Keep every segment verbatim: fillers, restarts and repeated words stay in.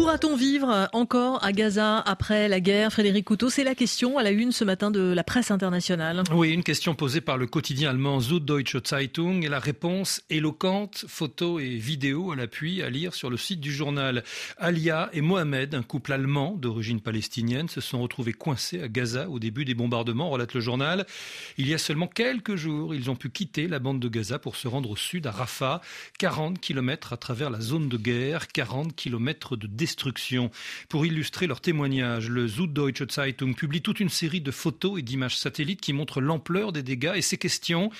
Pourra-t-on vivre encore à Gaza après la guerre, Frédéric Couteau? C'est la question à la une ce matin de la presse internationale. Oui, une question posée par le quotidien allemand Süddeutsche Zeitung et la réponse éloquente, photos et vidéos à l'appui à lire sur le site du journal. Alya et Mohammed, un couple allemand d'origine palestinienne, se sont retrouvés coincés à Gaza au début des bombardements, relate le journal. Il y a seulement quelques jours, ils ont pu quitter la bande de Gaza pour se rendre au sud, à Rafah, quarante kilomètres à travers la zone de guerre, quarante kilomètres de destruction. Pour illustrer leur témoignage, le Süddeutsche Zeitung publie toute une série de photos et d'images satellites qui montrent l'ampleur des dégâts et ces questions.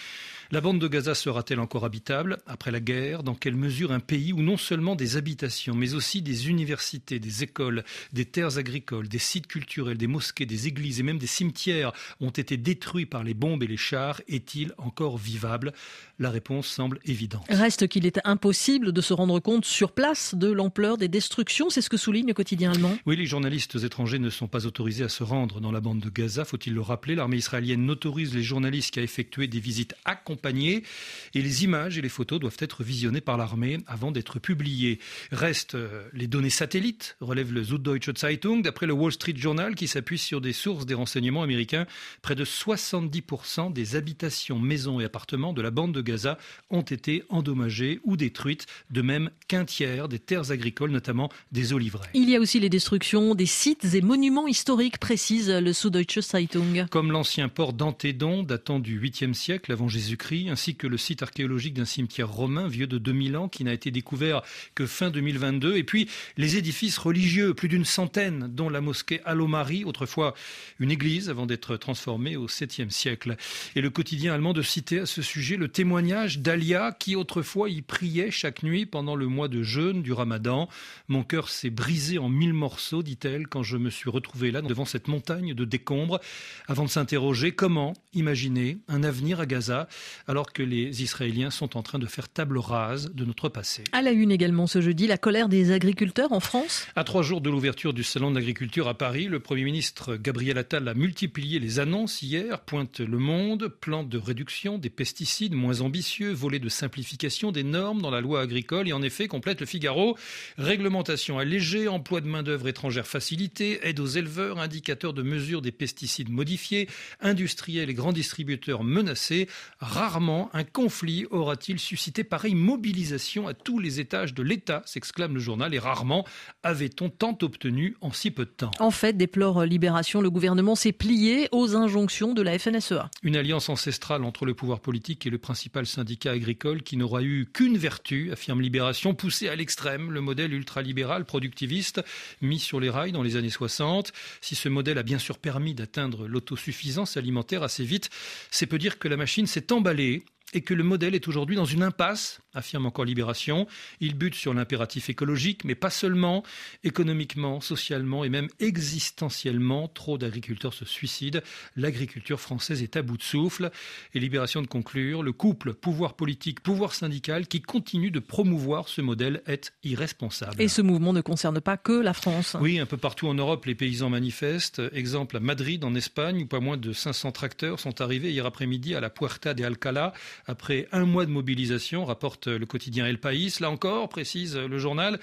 La bande de Gaza sera-t-elle encore habitable après la guerre? Dans quelle mesure un pays où non seulement des habitations, mais aussi des universités, des écoles, des terres agricoles, des sites culturels, des mosquées, des églises et même des cimetières ont été détruits par les bombes et les chars, est-il encore vivable? La réponse semble évidente. Reste qu'il est impossible de se rendre compte sur place de l'ampleur des destructions, c'est ce que souligne le quotidien allemand. Oui, les journalistes étrangers ne sont pas autorisés à se rendre dans la bande de Gaza, faut-il le rappeler. L'armée israélienne n'autorise les journalistes qu'à effectuer des visites accompagnées. Et les images et les photos doivent être visionnées par l'armée avant d'être publiées. Restent les données satellites, relève le Süddeutsche Zeitung. D'après le Wall Street Journal, qui s'appuie sur des sources des renseignements américains, près de soixante-dix pour cent des habitations, maisons et appartements de la bande de Gaza ont été endommagées ou détruites. De même qu'un tiers des terres agricoles, notamment des oliveraies. Il y a aussi les destructions des sites et monuments historiques, précise le Süddeutsche Zeitung. Comme l'ancien port d'Antédon, datant du huitième siècle avant Jésus-Christ, ainsi que le site archéologique d'un cimetière romain vieux de deux mille ans qui n'a été découvert que fin deux mille vingt-deux. Et puis les édifices religieux, plus d'une centaine, dont la mosquée Alomari, autrefois une église avant d'être transformée au septième siècle. Et le quotidien allemand de citer à ce sujet le témoignage d'Alya qui autrefois y priait chaque nuit pendant le mois de jeûne du ramadan. « Mon cœur s'est brisé en mille morceaux, dit-elle, quand je me suis retrouvée là devant cette montagne de décombres. » Avant de s'interroger, comment imaginer un avenir à Gaza ? Alors que les Israéliens sont en train de faire table rase de notre passé. À la une également ce jeudi, la colère des agriculteurs en France. À trois jours de l'ouverture du salon de l'agriculture à Paris, le Premier ministre Gabriel Attal a multiplié les annonces hier, pointe Le Monde, plan de réduction des pesticides moins ambitieux, volet de simplification des normes dans la loi agricole et en effet, complète Le Figaro, réglementation allégée, emploi de main-d'œuvre étrangère facilité, aide aux éleveurs, indicateurs de mesure des pesticides modifiés, industriels et grands distributeurs menacés. Rarement un conflit aura-t-il suscité pareille mobilisation à tous les étages de l'État, s'exclame le journal, et rarement avait-on tant obtenu en si peu de temps. En fait, déplore Libération, le gouvernement s'est plié aux injonctions de la F N S E A. Une alliance ancestrale entre le pouvoir politique et le principal syndicat agricole qui n'aura eu qu'une vertu, affirme Libération, poussée à l'extrême, le modèle ultralibéral productiviste mis sur les rails dans les années soixante. Si ce modèle a bien sûr permis d'atteindre l'autosuffisance alimentaire assez vite, c'est peu dire que la machine s'est emballée. Et que le modèle est aujourd'hui dans une impasse, affirme encore Libération. Il bute sur l'impératif écologique, mais pas seulement. Économiquement, socialement et même existentiellement, trop d'agriculteurs se suicident. L'agriculture française est à bout de souffle. Et Libération de conclure, le couple pouvoir politique, pouvoir syndical qui continue de promouvoir ce modèle est irresponsable. Et ce mouvement ne concerne pas que la France. Oui, un peu partout en Europe, les paysans manifestent. Exemple à Madrid, en Espagne, où pas moins de cinq cents tracteurs sont arrivés hier après-midi à la Puerta de Alcalá. Après un mois de mobilisation, rapporte le quotidien El País. Là encore, précise le journal,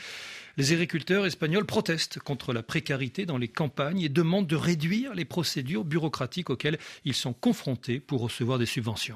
les agriculteurs espagnols protestent contre la précarité dans les campagnes et demandent de réduire les procédures bureaucratiques auxquelles ils sont confrontés pour recevoir des subventions.